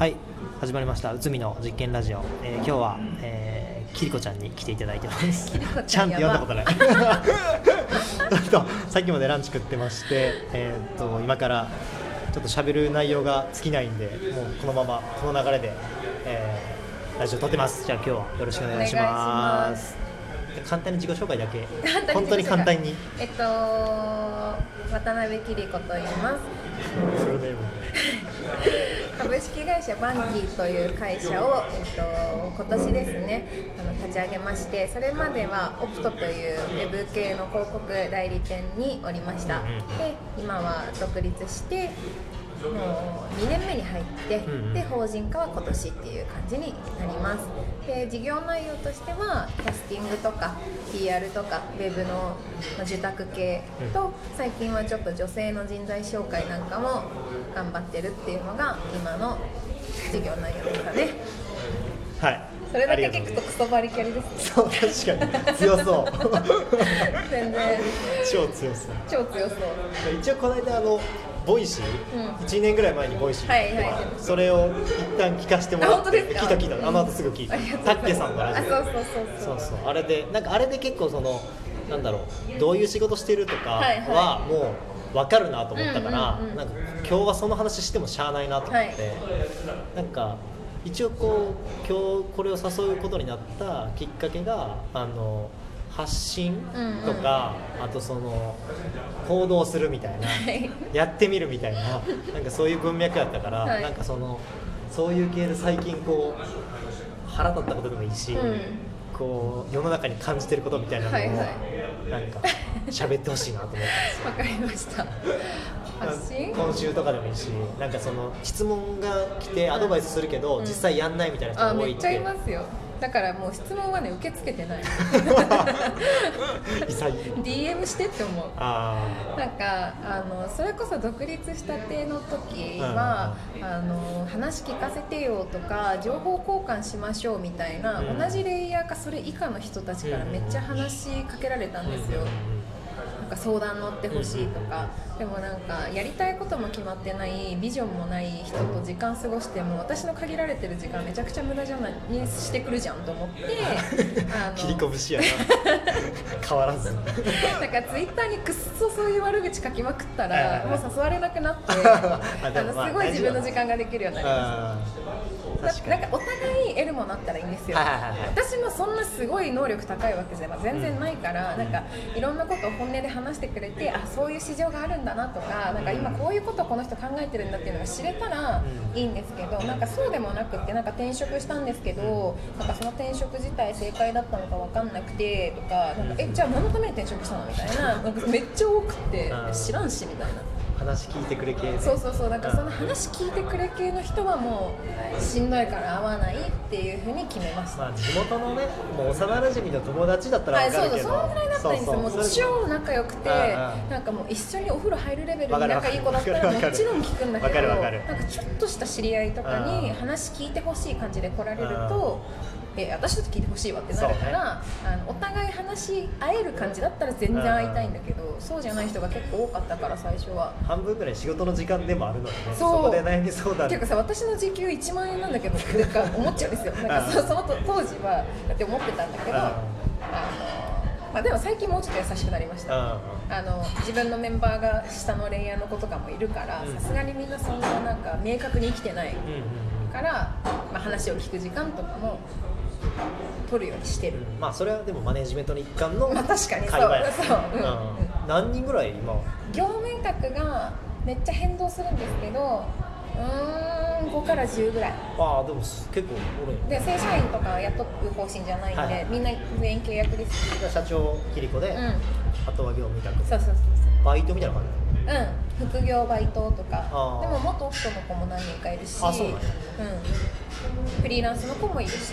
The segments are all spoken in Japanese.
はい、始まりました。うつみの実験ラジオ。今日は、キリコちゃんに来ていただいてます。ちゃんって呼んだことない。さっきまでランチ食ってまして、今からちょっと喋る内容が尽きないんで、もうこのままこの流れで、ラジオ撮ってます。じゃあ今日はよろしくお願いします。簡単に自己紹介だけ。本当に簡単に。渡辺キリコと言います。フルネーム。株式会社バンキーという会社を、今年ですね立ち上げまして、それまではオプトというウェブ系の広告代理店におりました。で、今は独立してもう2年目に入って、で法人化は今年っていう感じになります。で、事業内容としてはキャスティングとか PR とかウェブの受託系と、最近はちょっと女性の人材紹介なんかも頑張ってるっていうのが今の事業内容ですかね。はい。それだけ聞くとクソバリキャリです。そう、確かに強そう。全然。超強そう。超強そう。一応この間ボイシー、1年ぐらい前にボイシーって、それを一旦聞かせてもらって、聞いた、あの後すぐ聞いた、タッケさんのラジオ、そうそう、あれでなんかあれで結構そのなんだろう、どういう仕事してるとかはもう分かるなと思ったから、なんか今日はその話してもしゃあないなと思って、なんか一応こう今日これを誘うことになったきっかけが発信とか、あとその行動するみたいな、やってみるみたいな、なんかそういう文脈だったから、なんかそういう系で最近こう腹立ったことでもいいし、こう世の中に感じてることみたいなのをなんか喋ってほしいなと思ってます。わかりました。今週とかでもいいし、なんかその質問が来てアドバイスするけど、実際やんないみたいな人も多いって。めっちゃいますよ。だからもう質問はね、受け付けてない。DM してって思う。なんかそれこそ独立したての時は、話聞かせてよとか情報交換しましょうみたいな、同じレイヤーかそれ以下の人たちからめっちゃ話しかけられたんですよ。なんか相談乗ってほしいとか、でもなんかやりたいことも決まってない、ビジョンもない人と時間過ごしても、私の限られてる時間めちゃくちゃ無駄じゃないにしてくるじゃんと思って切りこぶしやな変わらずなんかツイッターにくっそそういう悪口書きまくったらもう誘われなくなってすごい自分の時間ができるようになりました。なんかお互い得るものあったらいいんですよ。私もそんなすごい能力高いわけじゃ全然ないから、なんかいろんなことを本音で話してくれて、あ、そういう市場があるんだなとか、なんか今こういうことをこの人考えてるんだっていうのが知れたらいいんですけど、なんかそうでもなくって、なんか転職したんですけど、なんかその転職自体正解だったのか分かんなくてとか、なんかじゃあ何のために転職したのみたいな、なんかめっちゃ多くて知らんしみたいな。話聞いてくれ系、そう、なんかその話聞いてくれ系の人はもうしんどいから会わないっていうふうに決めました。まあ、地元のね、もう幼馴染の友達だったら分かるけど、はい、そうだ、そのぐらいだったんですよ。もう超仲良くて、なんかもう一緒にお風呂入るレベルに仲いい子だったらもちろん聞くんだけど、なんかちょっとした知り合いとかに話聞いてほしい感じで来られると、私だと聞いてほしいわってなるから、お互い話し合える感じだったら全然会いたいんだけど、そうじゃない人が結構多かったから最初は。半分くらい仕事の時間でもあるので、ね、そこで悩み相談。結構さ、私の時給1万円なんだけどってか思っちゃうんですよ。なんかその当時はだって思ってたんだけど、まあ、でも最近もうちょっと優しくなりました。自分のメンバーが下のレイヤーの子とかもいるから、さすがにみんなそんななんか明確に生きてないから、まあ、話を聞く時間とかも取るようにしてる。まあそれはでもマネジメントの一環の会話や。何人ぐらい今？業務委託がめっちゃ変動するんですけど、5から10ぐらい。ああ、でも結構多い。で、正社員とか雇う方針じゃないんで、みんな無縁契約です。社長キリコで、あとは業務委託。そう。バイトみたいな感じ。副業バイトとか、でも元夫の子も何人かいるし、フリーランスの子もいるしみ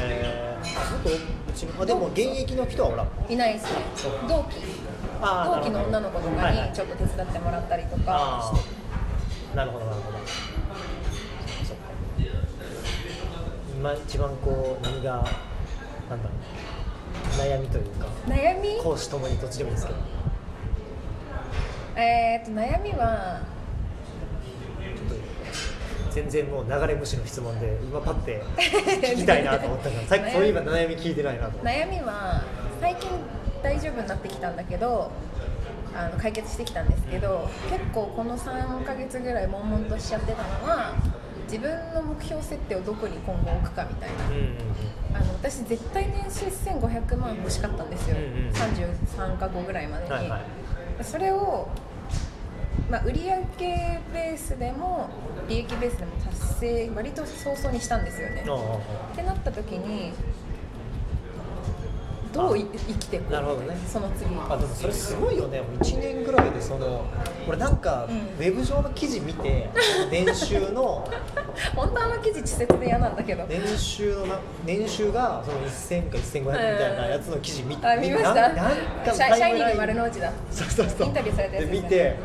たいな。でも現役の人はおらん？いないですね。同期の女の子とかにちょっと手伝ってもらったりとかして。なるほど。今一番こう何がなんだろう、悩みというか、講師ともにどっちでもいいですけど。悩みは全然もう流れ虫の質問で今パッて聞きたいなと思ったから最近そういえば悩み聞いてないなと思って。悩みは最近大丈夫になってきたんだけど解決してきたんですけど、結構この3ヶ月ぐらい悶々としちゃってたのは自分の目標設定をどこに今後置くかみたいな、私絶対年収1500万欲しかったんですよ、33か5ぐらいまでに、はいはい、それを、売上ベースでも利益ベースでも達成割と早々にしたんですよね。ってなった時にどう生きていくの？なるほどね。その次。それすごいよね。1年ぐらいで俺なんかウェブ上の記事見て、年収の本当記事稚拙で嫌なんだけど。年収がその1000か1500みたいなやつの記事見た。見ました。シャイニング丸の内だ。そうインタビューされたやつで見て、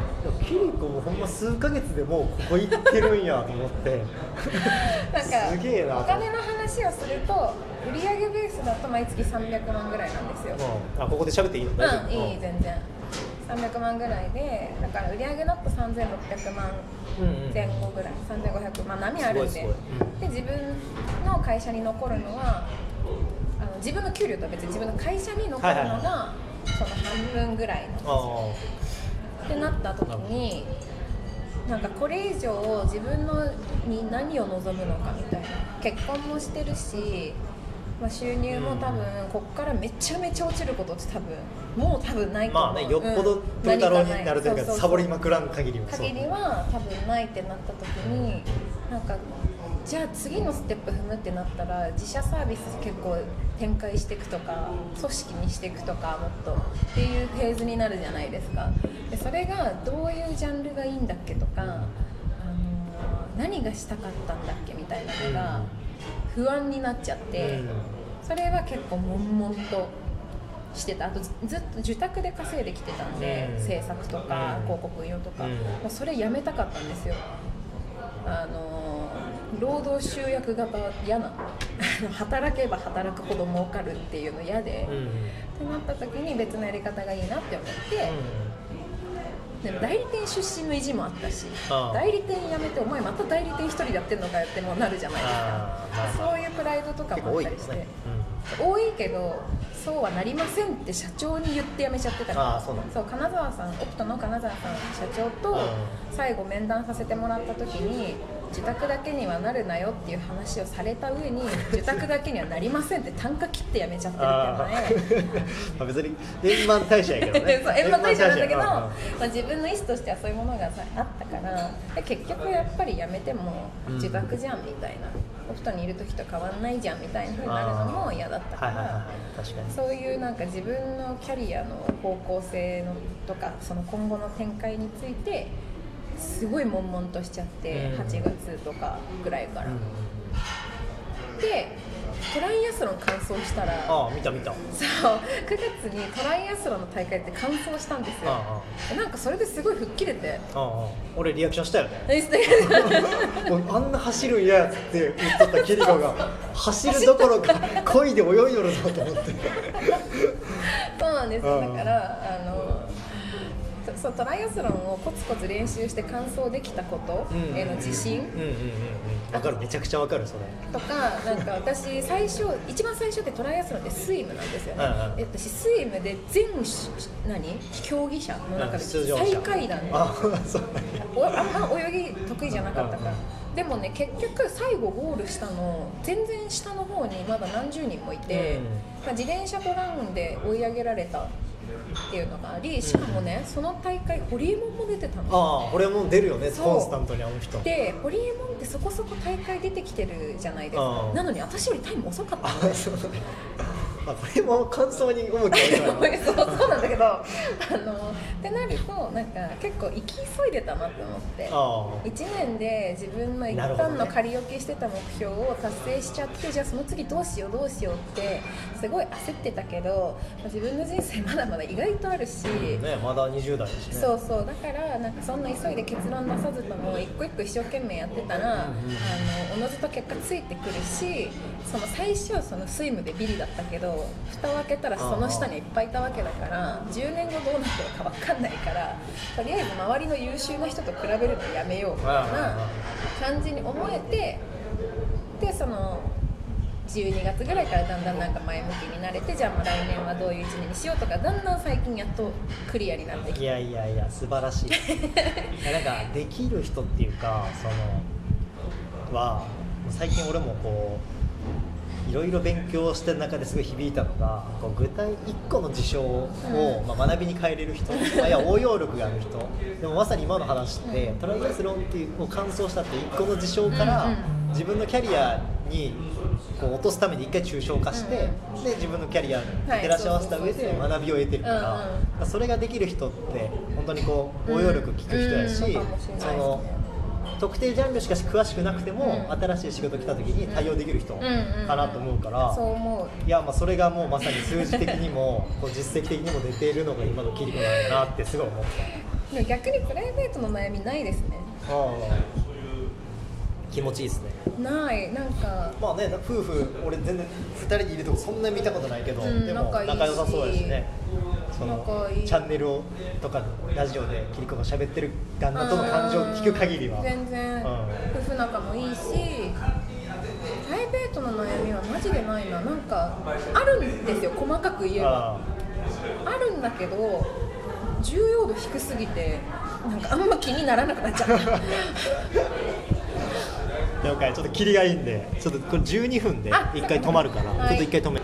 キリコもほんま数ヶ月でもうここ行ってるんやと思って。なんかすげえな。お金の話をすると売上ベースだと毎月300万ぐらい。なんですよ。ここで喋っていいの？大丈夫？いい、全然。300万ぐらいで、だから売り上げだと3600万前後ぐらい、3500万波あるんで、で自分の会社に残るのは自分の給料とは別に自分の会社に残るのがその半分ぐらいなんですよ。ってなった時に、なんかこれ以上自分に何を望むのかみたいな。結婚もしてるし。収入も多分こっからめちゃめちゃ落ちることって多分ないと思う。よっぽどドル太郎になるというかサボりまくらん限りは多分ないってなった時に、なんかじゃあ次のステップ踏むってなったら自社サービス結構展開していくとか組織にしていくとかもっとっていうフェーズになるじゃないですか。でそれがどういうジャンルがいいんだっけとか、何がしたかったんだっけみたいなのが不安になっちゃって、それは結構悶々としてた。あとずっと受託で稼いできてたんで、制作とか広告運用とか、もうそれやめたかったんですよ。労働集約型は嫌な働けば働くほど儲かるっていうの嫌で、ってなった時に別のやり方がいいなって思って、でも代理店出身の意地もあったし、代理店辞めてお前また代理店一人でやってんのかよってもなるじゃないですか。そういうプライドとかもあったりして、多いけどそうはなりませんって社長に言って辞めちゃってたから。そう、金沢さん、オプトの金沢さん社長と最後面談させてもらった時に、受託だけにはなるなよっていう話をされた上に受託だけにはなりませんって単価切ってやめちゃってるみたいなね。別に円満退社やけどね。そう、円満退社なんだけど、自分の意思としてはそういうものがあったから、結局やっぱりやめても受託じゃんみたいな、オフトにいる時と変わんないじゃんみたいな風になるのも嫌だったから、そういうなんか自分のキャリアの方向性のとかその今後の展開についてすごい悶々としちゃって、8月とかぐらいから、で、トライアスロン完走したら、見たそう、9月にトライアスロンの大会って完走したんですよ。なんかそれですごい吹っ切れて、俺リアクションしたよね。あんな走る嫌やつって言っとったキリコが走るどころか漕いで泳いよるぞと思ってそうなんですよ。だからそう、トライアスロンをコツコツ練習して完走できたことへの自信、わかる、めちゃくちゃわかるそれ。とか、なんか私一番最初ってトライアスロンってスイムなんですよね。私スイムで競技者の中で最下位なんで、あんま泳ぎ得意じゃなかったから。でもね、結局最後ゴールしたの全然下の方にまだ何十人もいて、自転車とランで追い上げられたっていうのがあり、しかもね、その大会ホリエモンも出てたんですよ。ホリエモン出るよね、コンスタントにあの人で。ホリエモンってそこそこ大会出てきてるじゃないですか。なのに私よりタイム遅かったんですよ。ホリエモンは感想に思うけどそうなんだけどってなると、なんか結構行き急いでたなって思って、1年で自分の一旦の仮置きしてた目標を達成しちゃって、じゃあその次どうしようってすごい焦ってたけど、自分の人生まだまだ意外とあるし、まだ20代だしね。そうだから、なんかそんな急いで結論出さずとも一個一個一生懸命やってたら、おのずと結果ついてくるし、その最初そのスイムでビリだったけど、蓋を開けたらその下にいっぱいいたわけだから、10年後どうなってるか分かんないから、とりあえず周りの優秀な人と比べるのやめようみたいな感じに思えて、でその12月ぐらいからだんだんなんか前向きになれて、じゃあもう来年はどういう1年にしようとか、だんだん最近やっとクリアになってきて。いやいやいや素晴らしいなんかできる人っていうか、そのは最近俺もこういろいろ勉強してる中ですごい響いたのが、こう具体1個の事象を、まあ学びに変えれる人、いや応用力がある人、でもまさに今の話って、トライアスロンっていうのを完走したって1個の事象から、自分のキャリアにこう落とすために一回抽象化して、で自分のキャリアに照らし合わせた上で学びを得てるから、それができる人って本当にこう応用力利く人やし、その特定ジャンルしかし詳しくなくても、新しい仕事来た時に対応できる人かなと思うから、そう思う。いやまあそれがもうまさに数字的にもこう実績的にも出ているのが今のキリコなんだなってすごい思った。でも逆にプライベートの悩みないですね。気持ちいいですね。ない、なんかまあね、夫婦、俺全然2人でいるとこそんなに見たことないけど、でも仲良さそうだしね。そのチャンネルをとかラジオでキリコが喋ってる旦那との感情を聞く限りは全然、夫婦仲もいいし、プライベートの悩みはマジでないな。なんかあるんですよ、細かく言えばあるんだけど、重要度低すぎてなんかあんま気にならなくなっちゃった了解、ちょっとキリがいいんで、ちょっとこれ12分で1回止まるから、ちょっと1回止め。